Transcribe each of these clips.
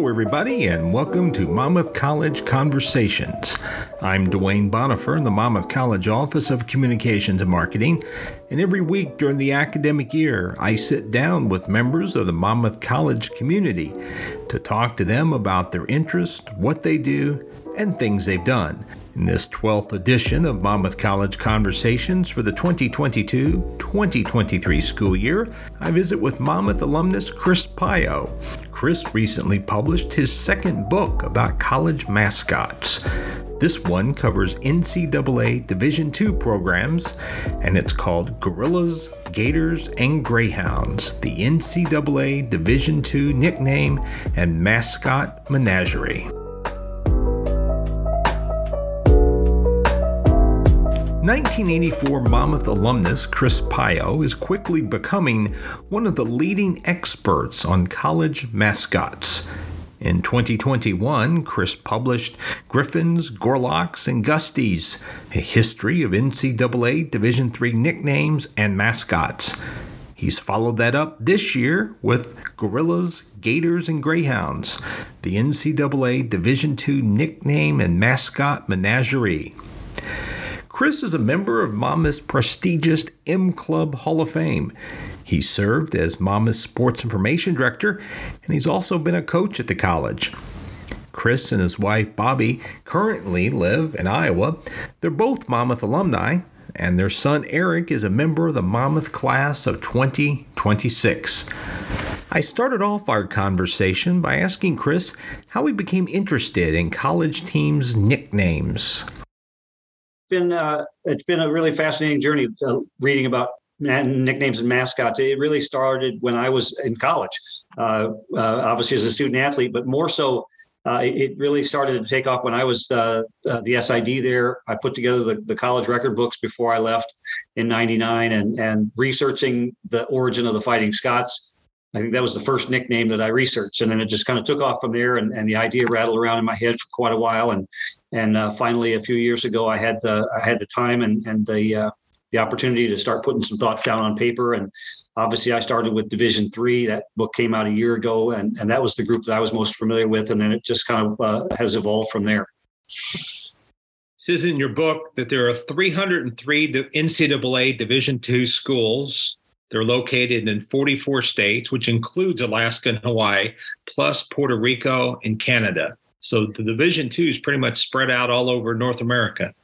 Hello, everybody, and welcome to Monmouth College Conversations. I'm Dwayne Bonifer in the Monmouth College Office of Communications and Marketing, and every week during the academic year, I sit down with members of the Monmouth College community to talk to them about their interests, what they do, and things they've done. In this 12th edition of Monmouth College Conversations for the 2022-2023 school year, I visit with Monmouth alumnus Chris Pio. Chris recently published his second book about college mascots. This one covers NCAA Division II programs, and it's called Gorillas, Gators, and Greyhounds, the NCAA Division II Nickname and Mascot Menagerie. 1984 Monmouth alumnus Chris Pio is quickly becoming one of the leading experts on college mascots. In 2021, Chris published Griffins, Gorlocks, and Gusties, a history of NCAA Division III nicknames and mascots. He's followed that up this year with Gorillas, Gators, and Greyhounds, the NCAA Division II nickname and mascot menagerie. Chris is a member of Monmouth's prestigious M Club Hall of Fame. He served as Monmouth Sports Information Director, and he's also been a coach at the college. Chris and his wife, Bobbie, currently live in Iowa. They're both Monmouth alumni, and their son, Eric, is a member of the Monmouth class of 2026. I started off our conversation by asking Chris how he became interested in college teams' nicknames. It's been a really fascinating journey reading about nicknames and mascots. It really started when I was in college, obviously as a student athlete, but more so it really started to take off when I was the SID there. I put together the college record books before I left in 99 and researching the origin of the Fighting Scots. I think that was the first nickname that I researched, and then it just kind of took off from there, and the idea rattled around in my head for quite a while, and finally a few years ago I had the time and the opportunity to start putting some thoughts down on paper. And obviously I started with Division III. That book came out a year ago, and that was the group that I was most familiar with, and then it just kind of has evolved from there. It says in your book that there are 303 NCAA Division II schools. They're located in 44 states, which includes Alaska and Hawaii, plus Puerto Rico and Canada. So the Division II is pretty much spread out all over North America.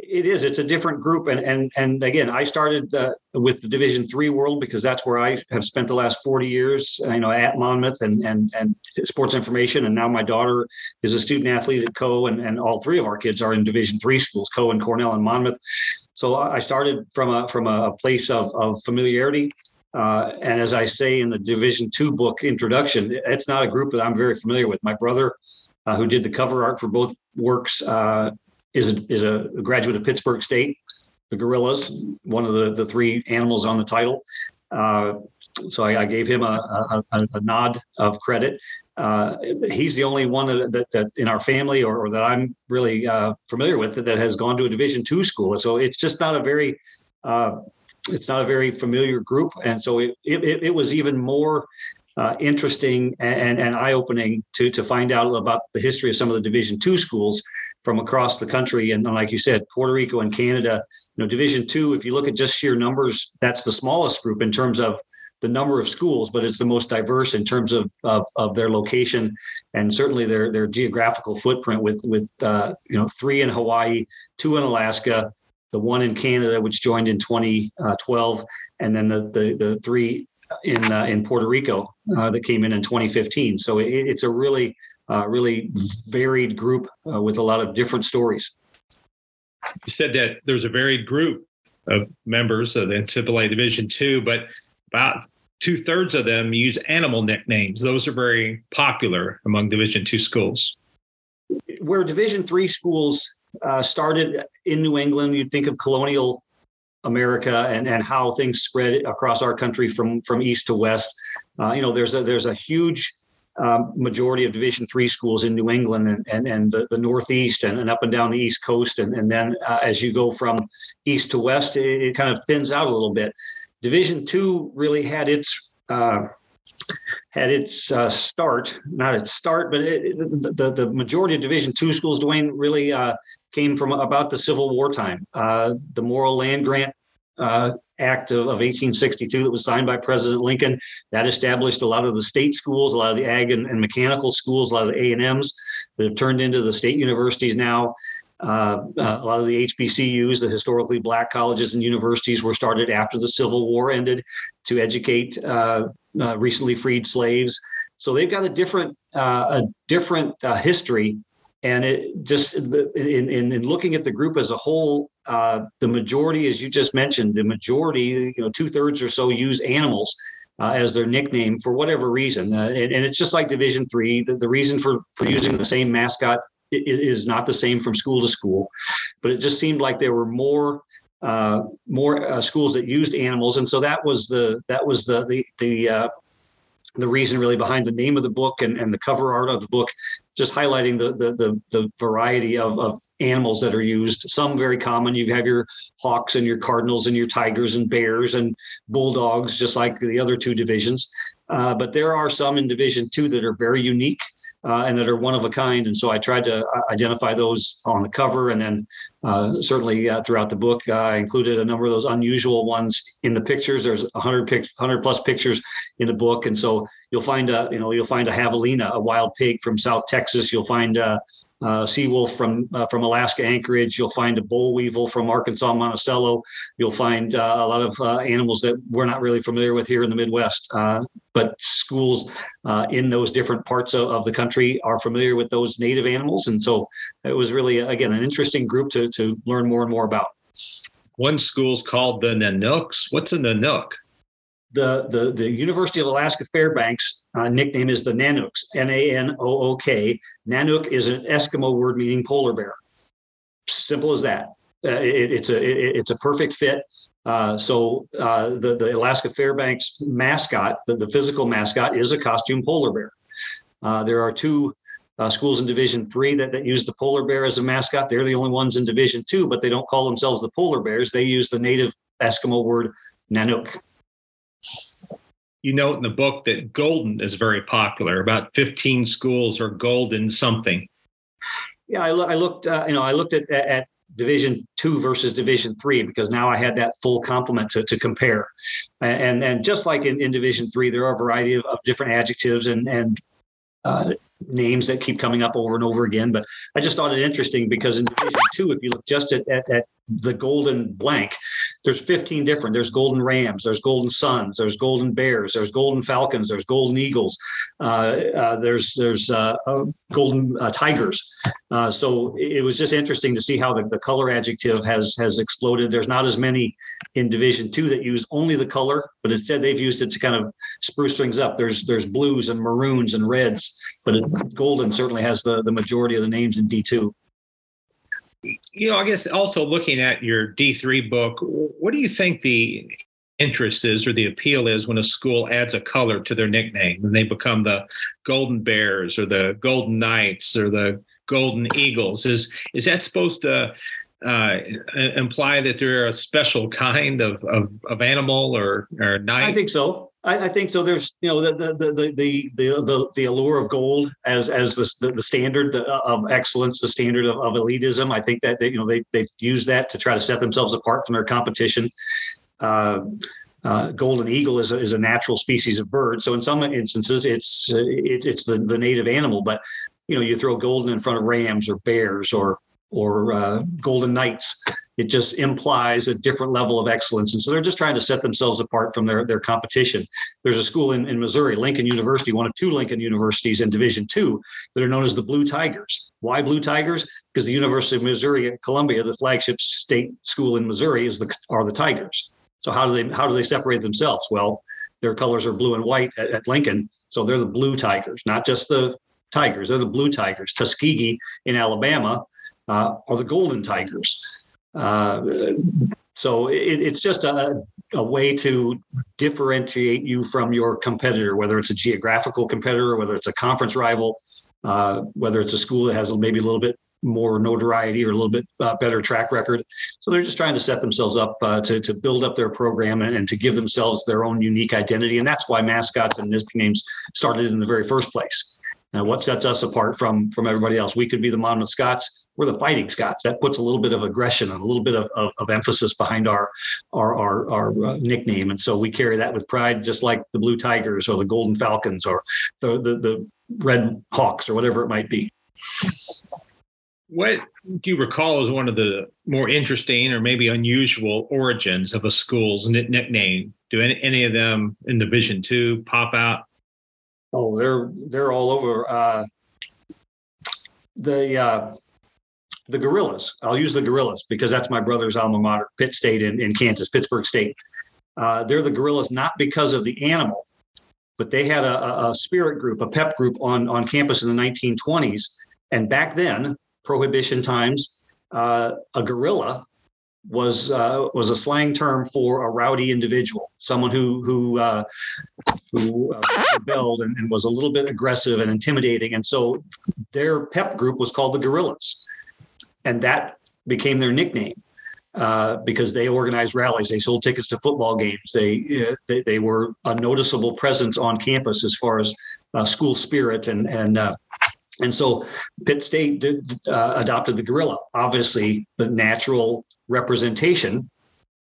It is. It's a different group. And again, I started with the Division III world because that's where I have spent the last 40 years, at Monmouth and sports information. And now my daughter is a student athlete at Coe, and all three of our kids are in Division III schools, Coe and Cornell and Monmouth. So I started from a place of familiarity. And as I say in the Division II book introduction, it's not a group that I'm very familiar with. My brother, who did the cover art for both works, is a graduate of Pittsburgh State, the Gorillas, one of the three animals on the title. So I gave him a nod of credit. He's the only one that in our family or that I'm really familiar with that has gone to a Division II school. So it's just not a very familiar group. And so it was even more interesting and eye-opening to find out about the history of some of the Division II schools from across the country. And like you said, Puerto Rico and Canada, Division II, if you look at just sheer numbers, that's the smallest group in terms of the number of schools, but it's the most diverse in terms of their location and certainly their geographical footprint with three in Hawaii, two in Alaska, the one in Canada, which joined in 2012, and then the three in Puerto Rico that came in 2015. So it's a really varied group with a lot of different stories. You said that there's a varied group of members of the NCAA Division II, but about 2/3 of them use animal nicknames. Those are very popular among Division II schools. Where Division III schools started in New England, you'd think of colonial America and how things spread across our country from east to west. There's a huge majority of Division III schools in New England and the Northeast and up and down the East Coast. And then as you go from east to west, it kind of thins out a little bit. Division II really had its had its start, but the majority of Division II schools, Dwayne, really came from about the Civil War time. The Morrill Land Grant Act of 1862 that was signed by President Lincoln, that established a lot of the state schools, a lot of the ag and mechanical schools, a lot of the A&Ms that have turned into the state universities now. A lot of the HBCUs, the historically black colleges and universities, were started after the Civil War ended to educate recently freed slaves. So they've got a different history. And it just in looking at the group as a whole, the majority, as you just mentioned, the majority, you know, 2/3 or so use animals as their nickname for whatever reason. And it's just like Division III. The reason for using the same mascot is not the same from school to school, but it just seemed like there were more schools that used animals, and so that was the reason really behind the name of the book and the cover art of the book, just highlighting the variety of animals that are used. Some very common. You have your hawks and your cardinals and your tigers and bears and bulldogs, just like the other two divisions. But there are some in Division II that are very unique and that are one of a kind. And so I tried to identify those on the cover. And then certainly throughout the book, I included a number of those unusual ones in the pictures. There's 100 plus pictures in the book. And so you'll find a javelina, a wild pig from South Texas. You'll find a seawolf from Alaska Anchorage. You'll find a boll weevil from Arkansas Monticello. You'll find a lot of animals that we're not really familiar with here in the Midwest, but schools in those different parts of the country are familiar with those native animals. And so it was really, again, an interesting group to learn more and more about. One school's called the Nanooks. What's a Nanook? The University of Alaska Fairbanks nickname is the Nanooks, N-A-N-O-O-K. Nanook is an Eskimo word meaning polar bear. Simple as that. It's a perfect fit. So the Alaska Fairbanks mascot, the physical mascot, is a costume polar bear. There are two schools in Division III that use the polar bear as a mascot. They're the only ones in Division II, but they don't call themselves the polar bears. They use the native Eskimo word Nanook. You note in the book that golden is very popular. About 15 schools are golden something. Yeah, I looked at Division II versus Division III, because now I had that full complement to compare. And just like in Division III, there are a variety of different adjectives and names that keep coming up over and over again. But I just thought it interesting because in Division II, if you look just at the golden blank, there's 15 different. There's golden rams, there's golden suns, there's golden bears, there's golden falcons, there's golden eagles, there's golden tigers. So it was just interesting to see how the color adjective has exploded. There's not as many in Division II that use only the color, but instead they've used it to kind of spruce things up. There's blues and maroons and reds, but golden certainly has the majority of the names in D2. You know, I guess also looking at your D3 book, what do you think the interest is or the appeal is when a school adds a color to their nickname and they become the Golden Bears or the Golden Knights or the Golden Eagles? Is that supposed to imply that they're a special kind of animal or knight? I think so. I think so. There's, you know, the allure of gold as the standard of excellence, the standard of elitism. I think that they've used that to try to set themselves apart from their competition. Golden eagle is a natural species of bird, so in some instances it's the native animal. But you know, you throw golden in front of rams or bears or golden knights. It just implies a different level of excellence. And so they're just trying to set themselves apart from their competition. There's a school in Missouri, Lincoln University, one of two Lincoln Universities in Division II, that are known as the Blue Tigers. Why Blue Tigers? Because the University of Missouri at Columbia, the flagship state school in Missouri, are the Tigers. So how do they separate themselves? Well, their colors are blue and white at Lincoln. So they're the Blue Tigers, not just the Tigers. They're the Blue Tigers. Tuskegee in Alabama are the Golden Tigers. So it's just a way to differentiate you from your competitor, whether it's a geographical competitor, whether it's a conference rival, whether it's a school that has maybe a little bit more notoriety or a little bit better track record. So they're just trying to set themselves up to build up their program and to give themselves their own unique identity. And that's why mascots and nicknames started in the very first place. Now, what sets us apart from everybody else? We could be the Monmouth Scots. We're the Fighting Scots. That puts a little bit of aggression and a little bit of emphasis behind our nickname. And so we carry that with pride, just like the Blue Tigers or the Golden Falcons or the Red Hawks or whatever it might be. What do you recall as one of the more interesting or maybe unusual origins of a school's nickname? Do any of them in Division II pop out? Oh, they're all over. The Gorillas. I'll use the Gorillas because that's my brother's alma mater, Pitt State in Kansas, Pittsburgh State. They're the Gorillas not because of the animal, but they had a spirit group, a pep group on campus in the 1920s. And back then, Prohibition times, a gorilla was a slang term for a rowdy individual, someone who rebelled and was a little bit aggressive and intimidating. And so their pep group was called the Gorillas. And that became their nickname because they organized rallies. They sold tickets to football games. They were a noticeable presence on campus as far as school spirit. And so Pitt State adopted the gorilla, obviously the natural representation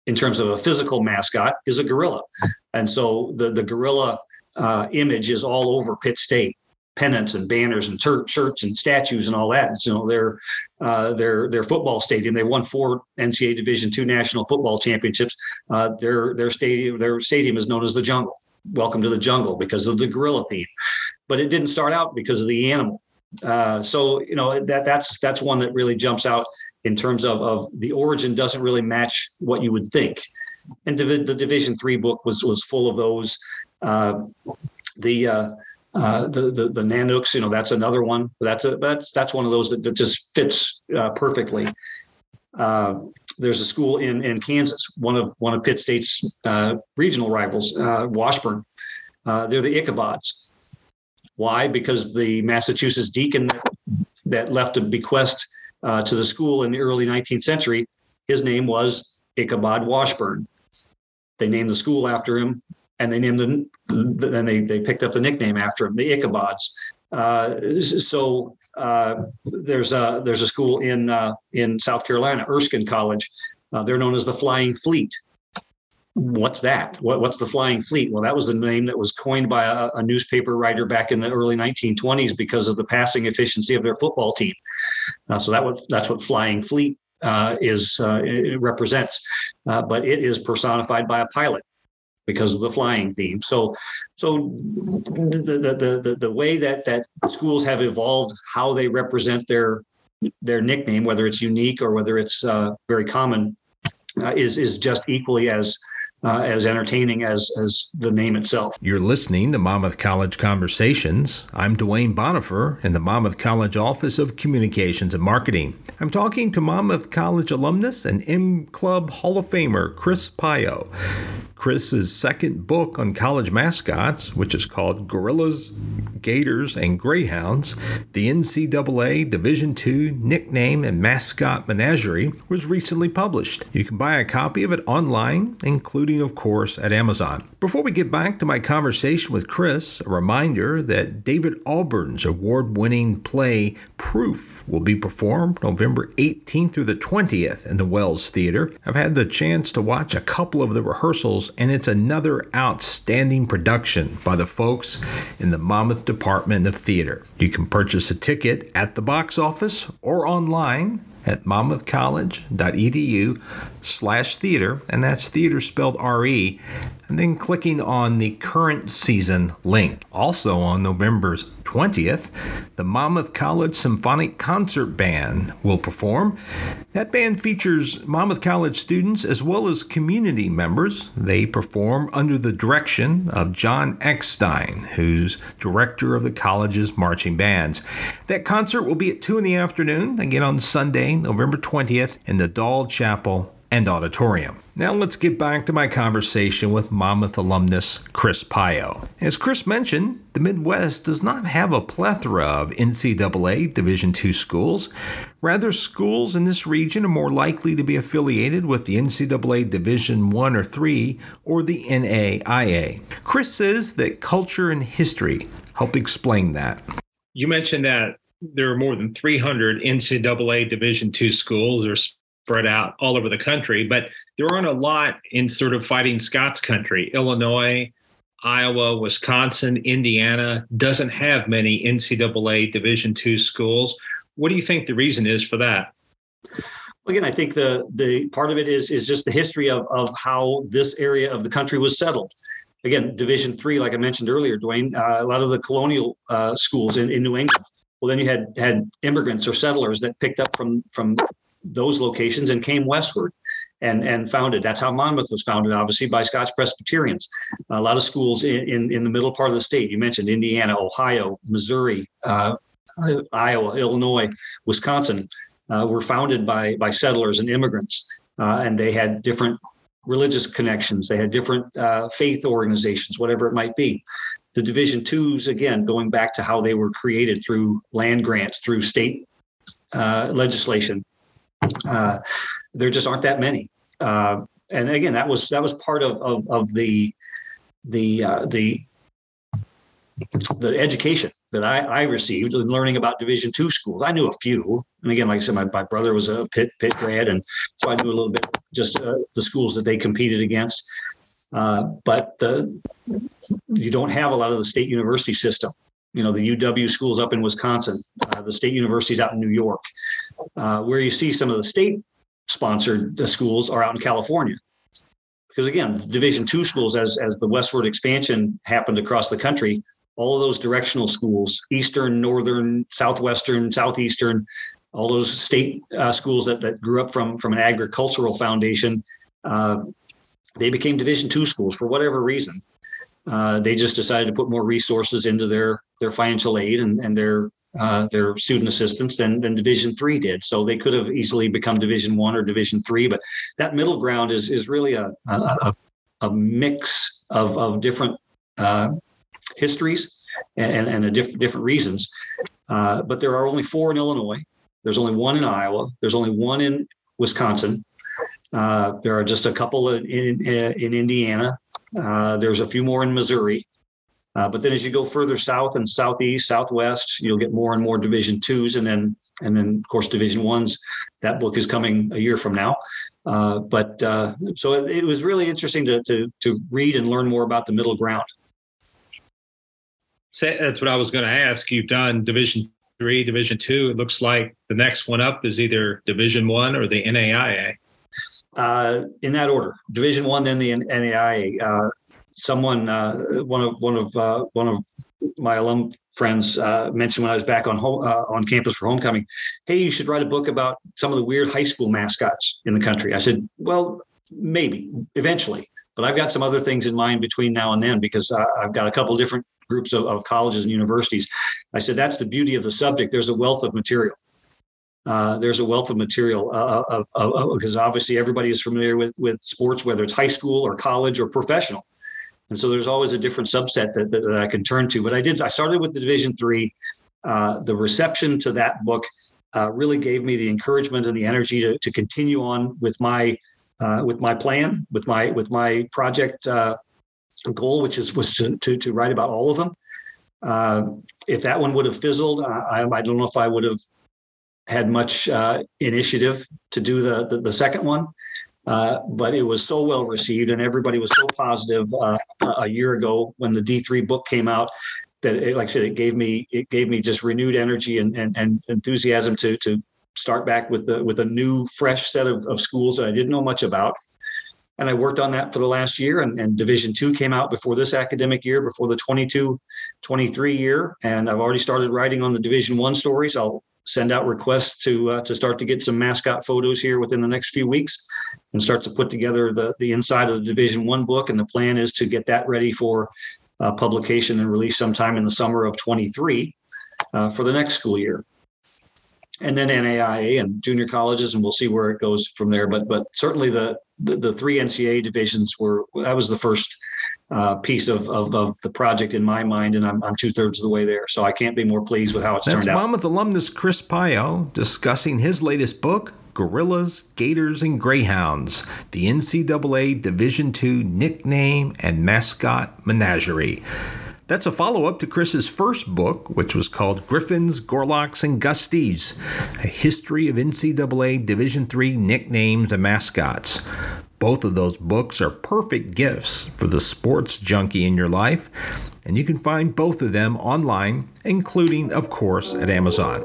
in terms of a physical mascot is a gorilla. And so the gorilla image is all over Pitt State. Pennants and banners and shirts and statues and all that. And so their football stadium. They won 4 NCAA Division II national football championships. Their stadium is known as the Jungle. Welcome to the Jungle because of the gorilla theme. But it didn't start out because of the animal. So you know that's one that really jumps out in terms of the origin doesn't really match what you would think. And the Division III book was full of those. The Nanooks, you know, that's another one. That's one of those that just fits perfectly. There's a school in Kansas, one of Pitt State's regional rivals, Washburn. They're the Ichabods. Why? Because the Massachusetts deacon that left a bequest to the school in the early 19th century, his name was Ichabod Washburn. They named the school after him. And they named them. Then they picked up the nickname after him, the Ichabods. So there's a school in South Carolina, Erskine College. They're known as the Flying Fleet. What's that? What's the Flying Fleet? Well, that was the name that was coined by a newspaper writer back in the early 1920s because of the passing efficiency of their football team. So that's what Flying Fleet it represents. But it is personified by a pilot. Because of the flying theme. So the way that schools have evolved, how they represent their nickname, whether it's unique or whether it's very common, is just equally as entertaining as the name itself. You're listening to Monmouth College Conversations. I'm Dwayne Bonifer in the Monmouth College Office of Communications and Marketing. I'm talking to Monmouth College alumnus and M Club Hall of Famer Chris Pio. Chris's second book on college mascots, which is called Gorillas, Gators, and Greyhounds, the NCAA Division II Nickname and Mascot Menagerie, was recently published. You can buy a copy of it online, including, of course, at Amazon. Before we get back to my conversation with Chris, a reminder that David Auburn's award-winning play, Proof, will be performed November 18th through the 20th in the Wells Theater. I've had the chance to watch a couple of the rehearsals, and it's another outstanding production by the folks in the Monmouth Department of Theater. You can purchase a ticket at the box office or online at monmouthcollege.edu/theater, and that's theater spelled R-E, and then clicking on the current season link. Also on November 20th, the Monmouth College Symphonic Concert Band will perform. That band features Monmouth College students as well as community members. They perform under the direction of John Eckstein, who's director of the college's marching bands. That concert will be at 2 in the afternoon, again on Sunday, November 20th, in the Dahl Chapel and Auditorium. Now let's get back to my conversation with Monmouth alumnus Chris Pio. As Chris mentioned, the Midwest does not have a plethora of NCAA Division II schools. Rather, schools in this region are more likely to be affiliated with the NCAA Division I or III or the NAIA. Chris says that culture and history help explain that. You mentioned that there are more than 300 NCAA Division II schools that are spread out all over the country, but there aren't a lot in sort of Fighting Scots country. Illinois, Iowa, Wisconsin, Indiana doesn't have many NCAA Division II schools. What do you think the reason is for that? Again, I think the part of it is just the history of how this area of the country was settled. Again, Division III, like I mentioned earlier, Dwayne, a lot of the colonial schools in New England. Well, then you had immigrants or settlers that picked up from those locations and came westward and founded. That's how Monmouth was founded, obviously, by Scotch Presbyterians. A lot of schools in the middle part of the state. You mentioned Indiana, Ohio, Missouri, Iowa, Illinois, Wisconsin were founded by settlers and immigrants, and they had different religious connections. They had different faith organizations, whatever it might be. The Division IIs, again, going back to how they were created through land grants, through state legislation. There just aren't that many. And again, that was part of the education that I received in learning about Division II schools. I knew a few. And again, like I said, my brother was a Pitt grad. And so I knew a little bit just the schools that they competed against. But you don't have a lot of the state university system. You know, the UW schools up in Wisconsin, the state universities out in New York, where you see some of the state-sponsored schools are out in California. Because again, Division II schools, as the westward expansion happened across the country, all of those directional schools, Eastern, Northern, Southwestern, Southeastern, all those state schools that grew up from an agricultural foundation, they became Division II schools for whatever reason. They just decided to put more resources into their financial aid and their student assistance than Division III did. So they could have easily become Division I or Division III, but that middle ground is really a mix of different histories and different reasons. But there are only four in Illinois. There's only one in Iowa. There's only one in Wisconsin. There are just a couple in Indiana. There's a few more in Missouri. But then as you go further south and southeast, southwest, you'll get more and more Division IIs. And then, of course, Division Is. That book is coming a year from now. So it was really interesting to read and learn more about the middle ground. So that's what I was going to ask. You've done Division III, Division II. It looks like the next one up is either Division I or the NAIA. In that order, Division I, then the NAIA. One of my alum friends mentioned when I was back on campus for homecoming, hey, you should write a book about some of the weird high school mascots in the country. I said, well, maybe eventually, but I've got some other things in mind between now and then because I've got a couple of different groups of colleges and universities. I said, that's the beauty of the subject. There's a wealth of material. Because obviously everybody is familiar with sports, whether it's high school or college or professional. And so there's always a different subset that I can turn to. But I started with the Division III. The reception to that book really gave me the encouragement and the energy to continue on with my plan, with my project goal, which was to write about all of them. If that one would have fizzled, I don't know if I would have had much initiative to do the second one, but it was so well received and everybody was so positive a year ago when the D3 book came out that, like I said, it gave me just renewed energy and enthusiasm to start back with a new fresh set of schools that I didn't know much about. And I worked on that for the last year, and Division II came out before this academic year, before the 22-23 year, and I've already started writing on the Division I stories. I'll send out requests to start to get some mascot photos here within the next few weeks and start to put together the inside of the Division I book. And the plan is to get that ready for publication and release sometime in the summer of 23 for the next school year. And then NAIA and junior colleges, and we'll see where it goes from there. But certainly the three NCAA divisions that was the first piece of the project in my mind, and I'm 2/3 of the way there. So I can't be more pleased with how it's turned out. That's Monmouth alumnus Chris Pio discussing his latest book, Gorillas, Gators, and Greyhounds, the NCAA Division II Nickname and Mascot Menagerie. That's a follow-up to Chris's first book, which was called Griffins, Gorlocks, and Gusties, A History of NCAA Division III Nicknames and Mascots. Both of those books are perfect gifts for the sports junkie in your life, and you can find both of them online, including, of course, at Amazon.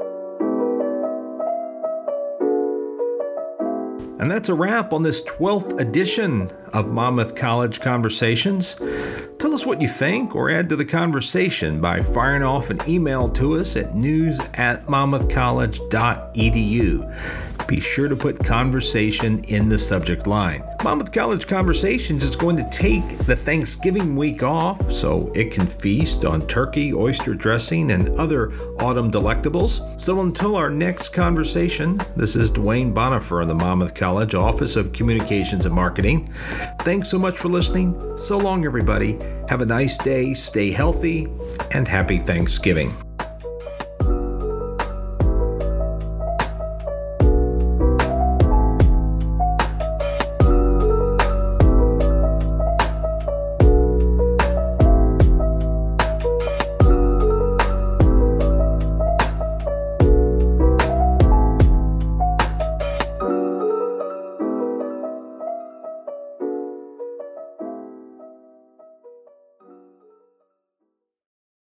And that's a wrap on this 12th edition of Monmouth College Conversations. Tell us what you think or add to the conversation by firing off an email to us at news@monmouthcollege.edu. Be sure to put conversation in the subject line. Monmouth College Conversations is going to take the Thanksgiving week off so it can feast on turkey, oyster dressing, and other autumn delectables. So until our next conversation, this is Dwayne Bonifer in the Monmouth College Office of Communications and Marketing. Thanks so much for listening. So long, everybody. Have a nice day, stay healthy, and happy Thanksgiving.